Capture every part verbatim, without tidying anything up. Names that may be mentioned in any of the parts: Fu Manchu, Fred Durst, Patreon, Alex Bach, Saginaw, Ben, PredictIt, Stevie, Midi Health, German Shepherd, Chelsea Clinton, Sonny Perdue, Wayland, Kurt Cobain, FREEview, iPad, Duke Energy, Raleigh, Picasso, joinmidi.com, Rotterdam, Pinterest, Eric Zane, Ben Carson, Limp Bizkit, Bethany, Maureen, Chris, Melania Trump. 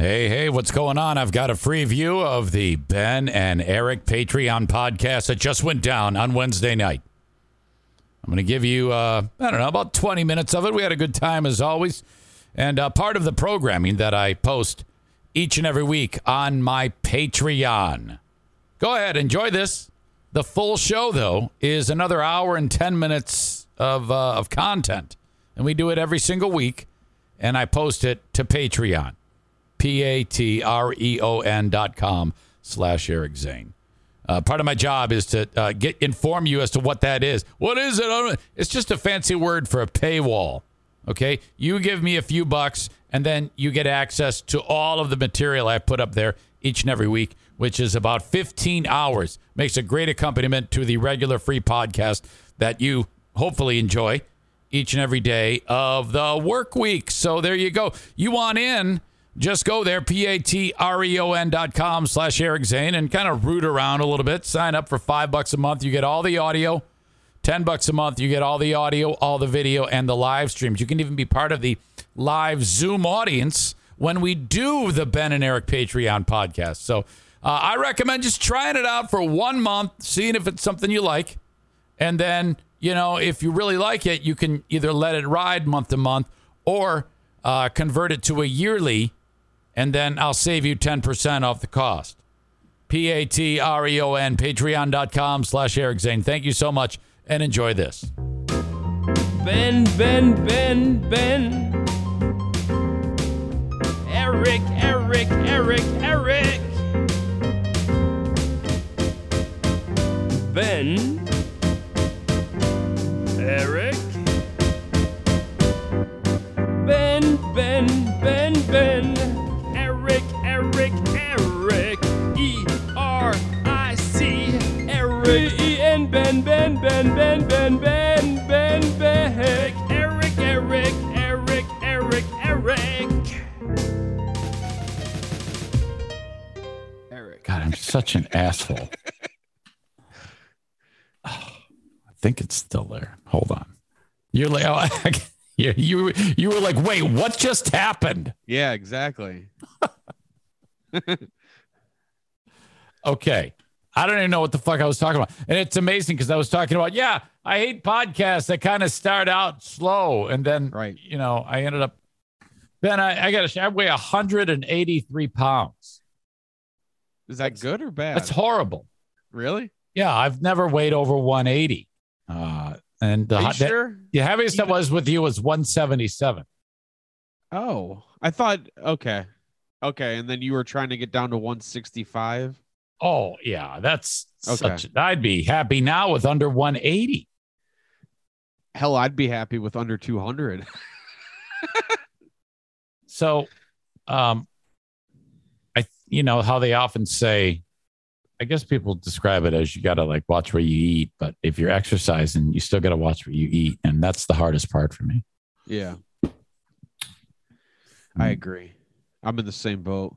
Hey, hey, what's going on? I've got a free view of the Ben and Eric Patreon podcast that just went down on Wednesday night. I'm going to give you, uh, I don't know, about twenty minutes of it. We had a good time as always. And uh, part of the programming that I post each and every week on my Patreon. Go ahead, enjoy this. The full show, though, is another hour and ten minutes of uh, of content. And we do it every single week. And I post it to Patreon. P-A-T-R-E-O-N dot com slash Eric Zane. Uh, part of my job is to uh, get inform you as to what that is. What is it? It's just a fancy word for a paywall. Okay? You give me a few bucks, and then you get access to all of the material I put up there each and every week, which is about fifteen hours. Makes a great accompaniment to the regular free podcast that you hopefully enjoy each and every day of the work week. So there you go. You want in, just go there, P-A-T-R-E-O-N dot com slash Eric Zane, and kind of root around a little bit. Sign up for five bucks a month. You get all the audio. Ten bucks a month. You get all the audio, all the video, and the live streams. You can even be part of the live Zoom audience when we do the Ben and Eric Patreon podcast. So uh, I recommend just trying it out for one month, seeing if it's something you like. And then, you know, if you really like it, you can either let it ride month to month or uh, convert it to a yearly. And then I'll save you ten percent off the cost. P A T R E O N, patreon dot com slash Eric Zane. Thank you so much, and enjoy this. Ben, Ben, Ben, Ben. Eric, Eric, Eric, Eric. Ben. Eric. Ben, Ben, Ben, Ben. Eric, Eric, Eric. E R I C. Eric. Ben, Ben, Ben, Ben, Ben, Ben, Ben, Ben, Eric, Eric, Eric, Eric, Eric, Eric. God, I'm such an asshole. Oh, I think it's still there. Hold on. You're like, oh, you, you, you were like, wait, what just happened? Yeah, exactly. Okay. I don't even know what the fuck I was talking about. And it's amazing because I was talking about, yeah, I hate podcasts that kind of start out slow. And then, right. you know, I ended up, Ben, I, I got to say, I weigh one hundred eighty-three pounds. Is that that's, good or bad? That's horrible. Really? Yeah. I've never weighed over one eighty. Uh, and the, Are you that, sure? the heaviest even- I was with you was one seventy-seven. Oh, I thought, okay. Okay. And then you were trying to get down to one sixty-five. Oh, yeah, that's okay. such... I'd be happy now with under one eighty. Hell, I'd be happy with under two hundred. So, um, I, you know, how they often say, I guess people describe it as you got to, like, watch where you eat. But if you're exercising, you still got to watch what you eat. And that's the hardest part for me. Yeah. I agree. I'm in the same boat.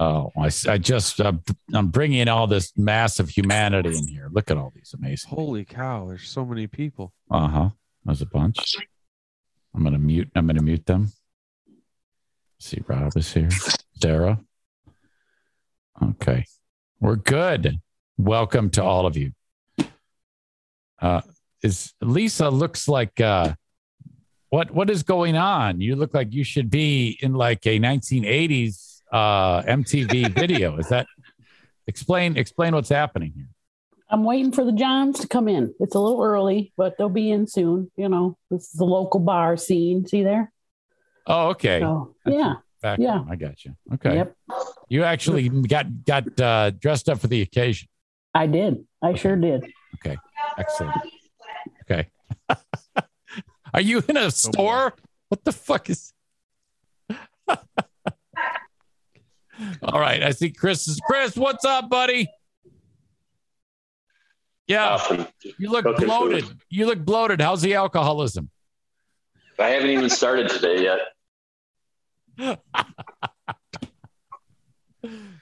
Oh, I, I just, uh, I'm bringing all this mass of humanity in here. Look at all these amazing. Holy cow. There's so many people. Uh-huh. There's a bunch. I'm going to mute. I'm going to mute them. Let's see, Rob is here. Sarah. Okay. We're good. Welcome to all of you. Uh, is Lisa looks like, uh, what, what is going on? You look like you should be in like a nineteen eighties. Uh, M T V video. Is that explain? Explain what's happening here. I'm waiting for the Johns to come in. It's a little early, but they'll be in soon. You know, this is the local bar scene. See there? Oh, okay. So, yeah, back yeah. Home. I got you. Okay. Yep. You actually got got uh, dressed up for the occasion. I did. I okay. sure did. Okay. Excellent. Okay. Are you in a store? Oh, what the fuck is? All right, I see Chris is Chris. What's up, buddy? Yeah, awesome. You look Cooking bloated. Food. You look bloated. How's the alcoholism? I haven't even started today yet.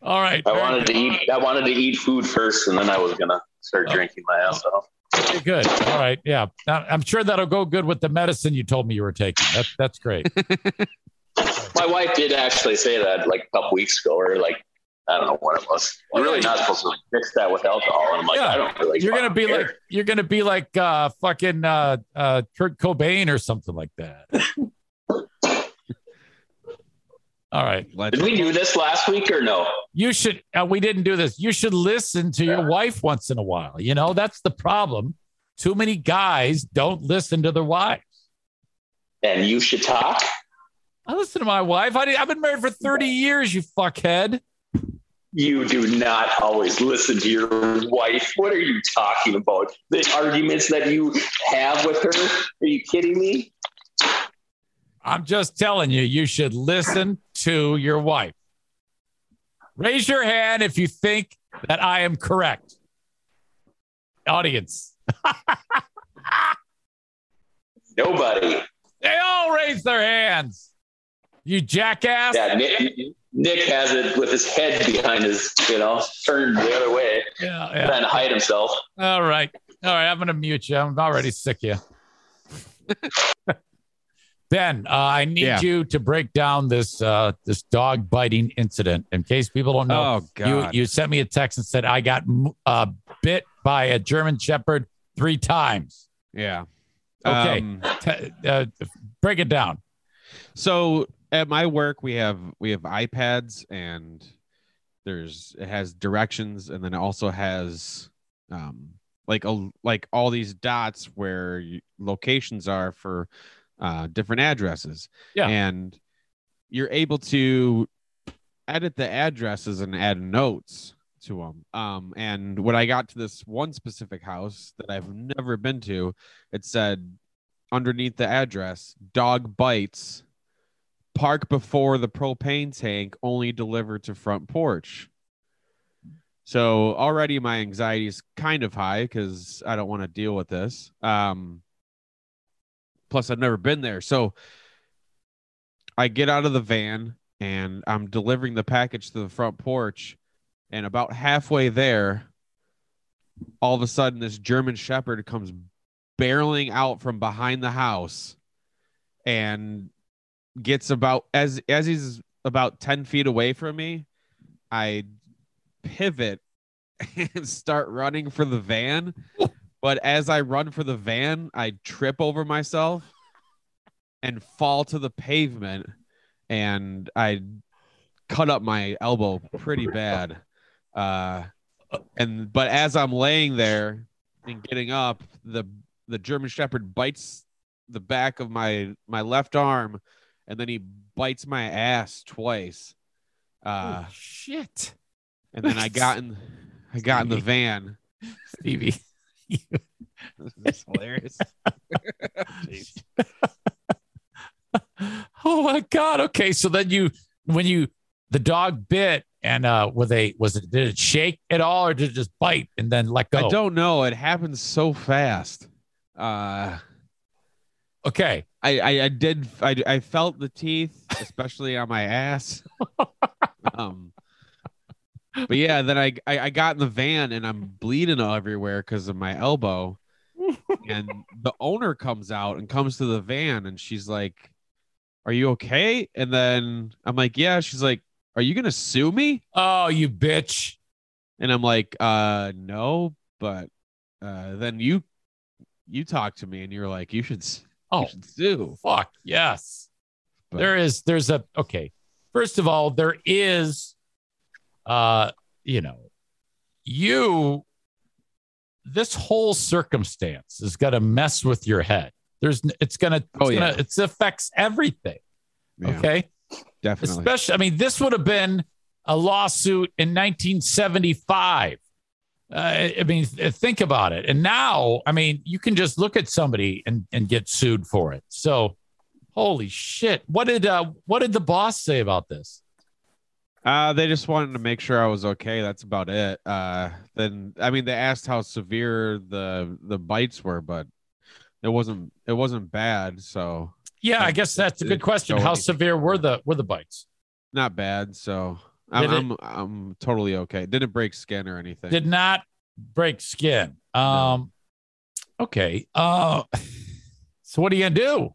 All right. I wanted good. to eat. I wanted to eat food first, and then I was gonna start oh. drinking my ass off. Okay, good. All right. Yeah, I'm sure that'll go good with the medicine you told me you were taking. That's that's great. My wife did actually say that like a couple weeks ago, or like, I don't know what it was. I'm really not supposed to like mix that with alcohol. And I'm like, yeah. I don't really. You're gonna be care. like, you're gonna be like uh, fucking uh, uh, Kurt Cobain or something like that. All right. Did we do this last week or no? You should. Uh, we didn't do this. You should listen to yeah. your wife once in a while. You know, that's the problem. Too many guys don't listen to their wives. And you should talk. I listen to my wife. I, I've been married for thirty years. You fuckhead. You do not always listen to your wife. What are you talking about? The arguments that you have with her? Are you kidding me? I'm just telling you, you should listen to your wife. Raise your hand if you think that I am correct. Audience. Nobody. They all raise their hands. You jackass. Yeah, Nick, Nick has it with his head behind his, you know, turned the other way. Yeah, yeah. Trying to hide himself. All right. All right. I'm going to mute you. I'm already sick of you. Ben, uh, I need yeah. you to break down this uh, this dog biting incident. In case people don't know, oh, God. You, you sent me a text and said, I got uh, bit by a German Shepherd three times. Yeah. Okay. Um, T- uh, break it down. So at my work, we have we have iPads, and there's it has directions, and then it also has um, like a, like all these dots where you, locations are for uh, different addresses. Yeah, and you're able to edit the addresses and add notes to them. Um, and when I got to this one specific house that I've never been to, it said underneath the address, dog bites. Park before the propane tank, only delivered to front porch. So already my anxiety is kind of high because I don't want to deal with this. Um, plus, I've never been there. So I get out of the van and I'm delivering the package to the front porch. And about halfway there, all of a sudden, this German Shepherd comes barreling out from behind the house and gets about as as he's about ten feet away from me. I pivot and start running for the van, but as I run for the van, I trip over myself and fall to the pavement, and I cut up my elbow pretty bad, uh and but as I'm laying there and getting up, the the German Shepherd bites the back of my my left arm. And then he bites my ass twice. Uh, oh, shit. And then I got in, I got Stevie. in the van. Stevie. That's hilarious. Oh my God. Okay. So then you, when you, the dog bit and uh, were they, was it, did it shake at all, or did it just bite and then let go? I don't know. It happened so fast. Uh, Okay. I, I, I did. I, I felt the teeth, especially on my ass. Um, but yeah, then I, I, I got in the van and I'm bleeding everywhere because of my elbow. And the owner comes out and comes to the van and she's like, "Are you okay?" And then I'm like, "Yeah." She's like, "Are you going to sue me?" Oh, you bitch. And I'm like, uh, no, but uh, then you, you talked to me and you're like, you should sue. Oh, do. Fuck. Yes. But there is, there's a, okay. First of all, there is, uh, you know, you, this whole circumstance is going to mess with your head. There's, it's going to, oh, yeah. it affects everything. Yeah, okay. Definitely. Especially, I mean, this would have been a lawsuit in nineteen seventy-five. Uh, I mean, think about it. And now, I mean, you can just look at somebody and, and get sued for it. So, holy shit. What did uh, what did the boss say about this? Uh, they just wanted to make sure I was okay. That's about it. Uh, then, I mean, they asked how severe the the bites were, but it wasn't it wasn't bad. So, yeah, I guess that's a good question. How severe were the were the bites? Not bad. So. I'm, I'm I'm totally okay. Didn't break skin or anything. Did not break skin. Um, no. Okay. Uh, so what are you gonna do?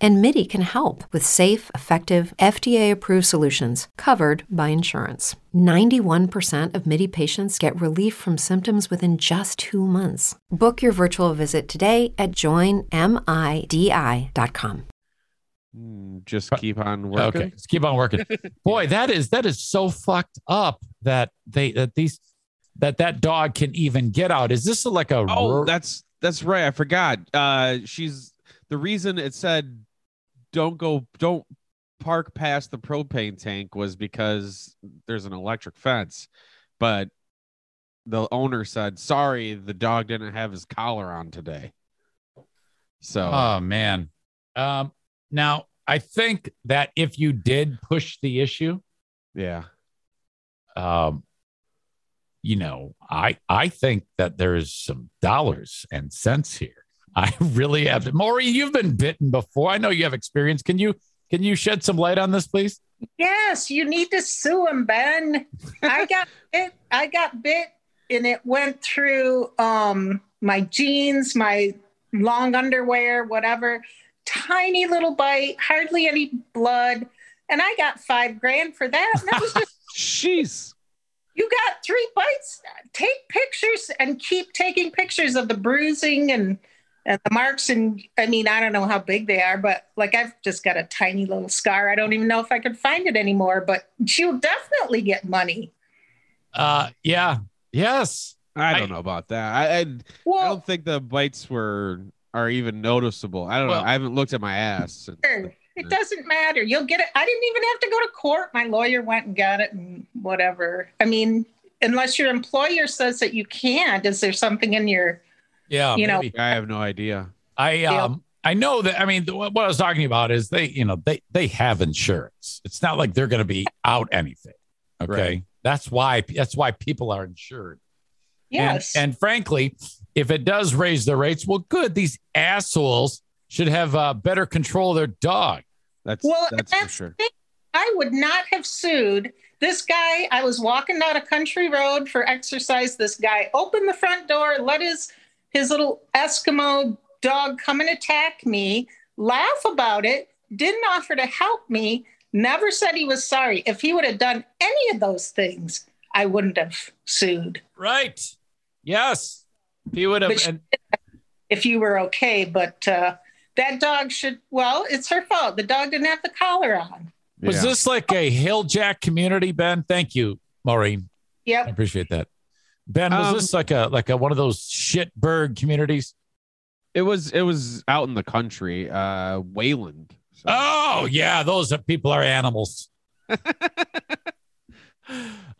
and Midi can help with safe, effective, F D A-approved solutions covered by insurance. ninety-one percent of Midi patients get relief from symptoms within just two months. Book your virtual visit today at join midi dot com. Just keep on working. Okay, just keep on working. Boy, that is that is so fucked up that they that these that that dog can even get out. Is this like a? Oh, r- that's that's right. I forgot. Uh, she's the reason it said don't go, don't. park past the propane tank was because there's an electric fence, but the owner said, sorry, the dog didn't have his collar on today. So, oh man. Um, now I think that if you did push the issue, yeah. Um, you know, I, I think that there's some dollars and cents here. I really have to. Maureen, you've been bitten before. I know you have experience. Can you, Can you shed some light on this, please? Yes, you need to sue him, Ben. I got bit. I got bit, and it went through um, my jeans, my long underwear, whatever. Tiny little bite, hardly any blood, and I got five grand for that. And that was just jeez. You got three bites. Take pictures and keep taking pictures of the bruising and. And the marks, and I mean, I don't know how big they are, but like I've just got a tiny little scar. I don't even know if I could find it anymore, but she'll definitely get money. Uh, yeah. Yes. I, I don't know about that. I I, well, I don't think the bites were are even noticeable. I don't well, know. I haven't looked at my ass. Sure. It doesn't matter. You'll get it. I didn't even have to go to court. My lawyer went and got it and whatever. I mean, unless your employer says that you can't, is there something in your... Yeah, you know, I have no idea. I um, I know that. I mean, what I was talking about is they, you know, they they have insurance. It's not like they're going to be out anything. Okay, right. that's why that's why people are insured. Yes, and, and frankly, if it does raise the rates, well, good. These assholes should have uh, better control of their dog. That's well, that's, that's for sure. I would not have sued this guy. I was walking down a country road for exercise. This guy opened the front door, let his His little Eskimo dog come and attack me, laugh about it, didn't offer to help me, never said he was sorry. If he would have done any of those things, I wouldn't have sued. Right. Yes. He would have. And- if you were okay, but uh, that dog should, well, it's her fault. The dog didn't have the collar on. Yeah. Was this like a hill jack community, Ben? Thank you, Maureen. Yep. I appreciate that. Ben, was um, this like a like a one of those shitbird communities? It was it was out in the country, uh, Wayland. So. Oh yeah, those are, people are animals.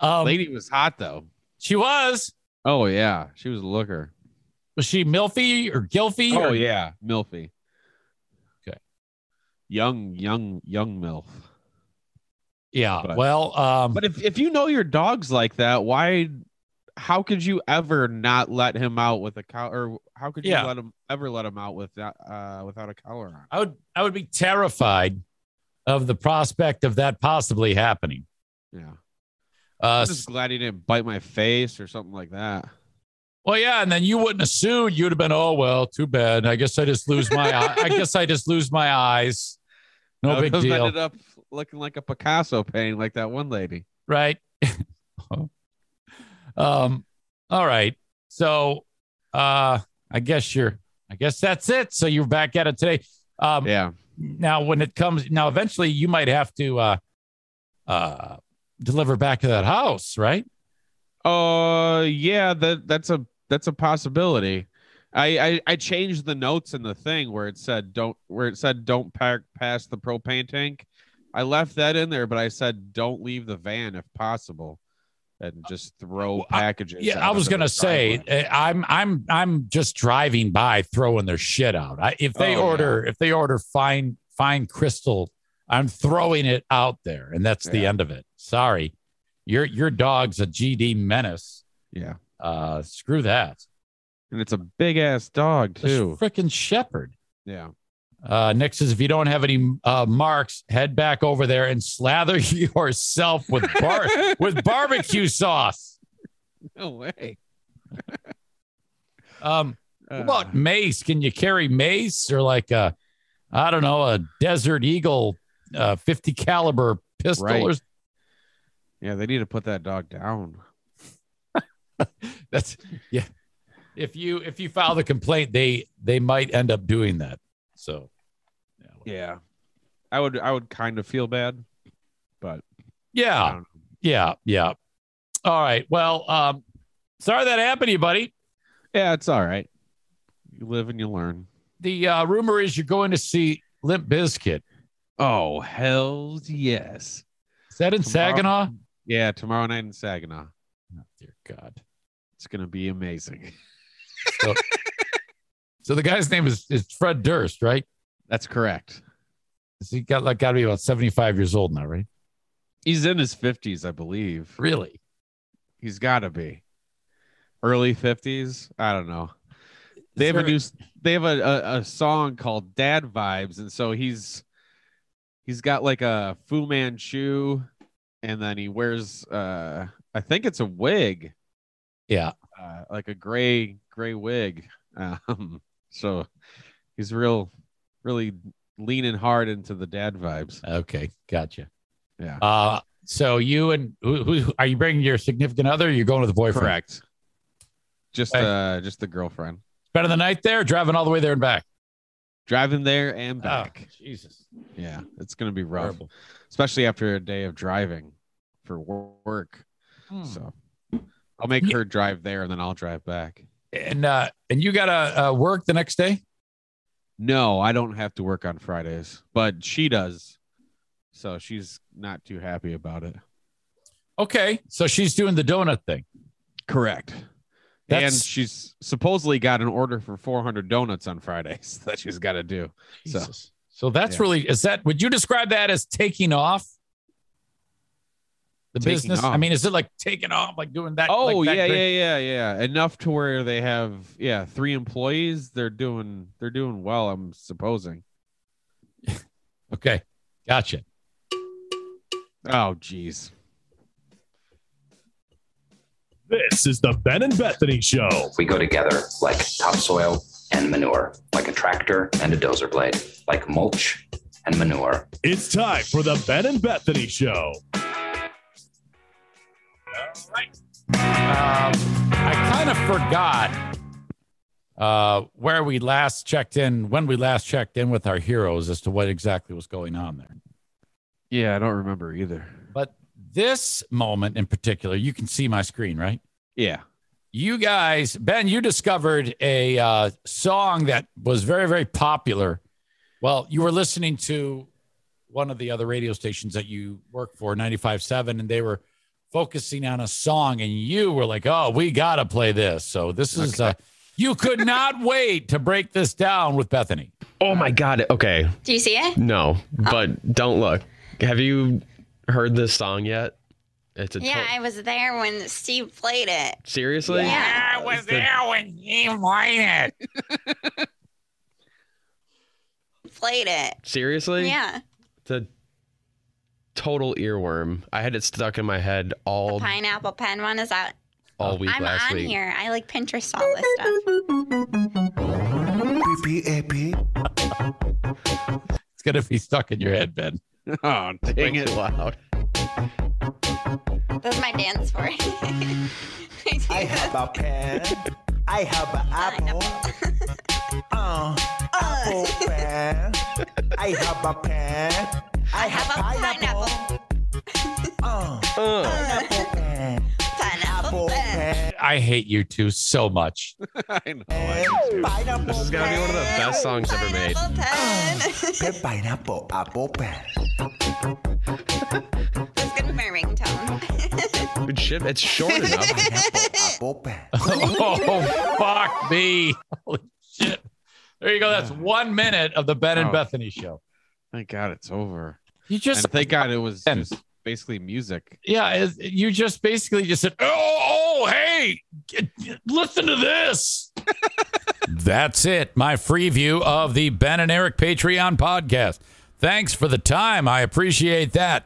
um, Lady was hot though. She was. Oh yeah, she was a looker. Was she milfy or gilfy? Oh or? Yeah, milfy. Okay, young, young, young milf. Yeah. But, well, um, but if if you know your dog's like that, why? How could you ever not let him out with a collar? Or how could you yeah. let him ever let him out with that, uh, without a collar on? I would, I would be terrified of the prospect of that possibly happening. Yeah. Uh, I'm just glad he didn't bite my face or something like that. Well, yeah. And then you wouldn't have sued. You'd have been, oh, well, too bad. I guess I just lose my, eye. I guess I just lose my eyes. No, no big deal. I ended up looking like a Picasso painting like that one lady. Right. oh. Um, all right. So, uh, I guess you're, I guess that's it. So you're back at it today. Um, yeah. Now when it comes now, eventually you might have to, uh, uh, deliver back to that house, right? Uh, yeah, that that's a, that's a possibility. I, I, I changed the notes in the thing where it said, don't, where it said, don't park past the propane tank. I left that in there, but I said, don't leave the van if possible. And just throw packages. Yeah, I was gonna say, I'm, I'm, I'm just driving by, throwing their shit out. I, if they oh, order, yeah. if they order fine, fine crystal, I'm throwing it out there, and that's yeah. the end of it. Sorry, your, your dog's a G D menace. Yeah. Uh, screw that. And it's a big ass dog too. Freaking shepherd. Yeah. Uh, Nick says, if you don't have any uh, marks, head back over there and slather yourself with bar- with barbecue sauce. No way. um, uh, what about mace? Can you carry mace or like a, I don't know, a Desert Eagle uh, fifty caliber pistol? Right. Or... Yeah, they need to put that dog down. That's yeah. If you if you file the complaint, they they might end up doing that. So, yeah, yeah, I would, I would kind of feel bad, but yeah, yeah, yeah. All right. Well, um, sorry that happened to you, buddy. Yeah, it's all right. You live and you learn. The uh, rumor is you're going to see Limp Bizkit. Oh, hell yes. Is that in tomorrow, Saginaw? Yeah. Tomorrow night in Saginaw. Oh, dear God. It's going to be amazing. So, So the guy's name is, is Fred Durst, right? That's correct. He got like got to be about seventy-five years old now, right? He's in his fifties, I believe. Really? He's got to be early fifties. I don't know. They have, there... a new, they have a, a a song called "Dad Vibes," and so he's he's got like a Fu Manchu, and then he wears uh, I think it's a wig. Yeah, uh, like a gray gray wig. Um, So he's real, really leaning hard into the dad vibes. Okay. Gotcha. Yeah. Uh, so you and who, who are you bringing your significant other? Or you're going with the boyfriend? Correct. Just, okay. uh, just the girlfriend. Spending the night there, driving all the way there and back. Driving there and back. Oh, Jesus. Yeah. It's going to be rough, horrible. Especially after a day of driving for work. Hmm. So I'll make yeah. her drive there and then I'll drive back. And uh, and you gotta uh, work the next day? No, I don't have to work on Fridays, but she does, so she's not too happy about it. Okay, so she's doing the donut thing, correct? That's... And she's supposedly got an order for four hundred donuts on Fridays that she's got to do. Jesus. So, so that's yeah. really is that? Would you describe that as taking off? The business. Off. I mean, is it like taking off, like doing that? Oh, like that yeah, great- yeah, yeah, yeah. Enough to where they have, yeah, three employees. They're doing, they're doing well. I'm supposing. Okay, gotcha. Oh, geez. This is the Ben and Bethany Show. We go together like topsoil and manure, like a tractor and a dozer blade, like mulch and manure. It's time for the Ben and Bethany Show. Right. Um, I kind of forgot uh, where we last checked in, when we last checked in with our heroes as to what exactly was going on there. Yeah, I don't remember either. But this moment in particular, you can see my screen, right? Yeah. You guys, Ben, you discovered a uh, song that was very, very popular. Well, you were listening to one of the other radio stations that you work for, ninety-five point seven, and they were focusing on a song, and you were like, oh, we got to play this. So this is, okay. uh, you could not wait to break this down with Bethany. Oh my God. Okay. Do you see it? No, but oh. Don't look. Have you heard this song yet? It's a Yeah, to- I was there when Steve played it. Seriously? Yeah, I was the- there when he played it. Played it. Seriously? Yeah. It's a total earworm. I had it stuck in my head all. The pineapple pen one is out. All week I'm last week. I'm on here. I like Pinterest all this stuff. It's gonna be stuck in your head, Ben. Oh, dang it loud. That's my dance for it. I have a pen. I have an apple. uh, apple pen. I have a pen. I, I have, have a pineapple. Pineapple. uh, uh, pineapple pen. Pineapple pen. I hate you two so much. I know. I do. Pineapple this is gonna be one of the best songs pineapple ever made. Pen. Uh, pineapple apple pen. That's gonna be my ringtone. Good shit. It's short enough. Pineapple apple pen. Oh fuck me! Holy shit! There you go. That's one minute of the Ben and oh. Bethany Show. Thank God it's over. You just and thank God it was just basically music. Yeah, you just basically just said, "Oh, oh hey, get, get, listen to this." That's it, my free view of the Ben and Eric Patreon podcast. Thanks for the time. I appreciate that.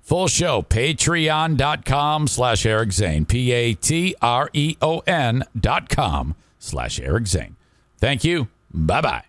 Full show, patreon.com slash Eric Zane, P A T R E O N dot com slash Eric Zane. Thank you. Bye-bye.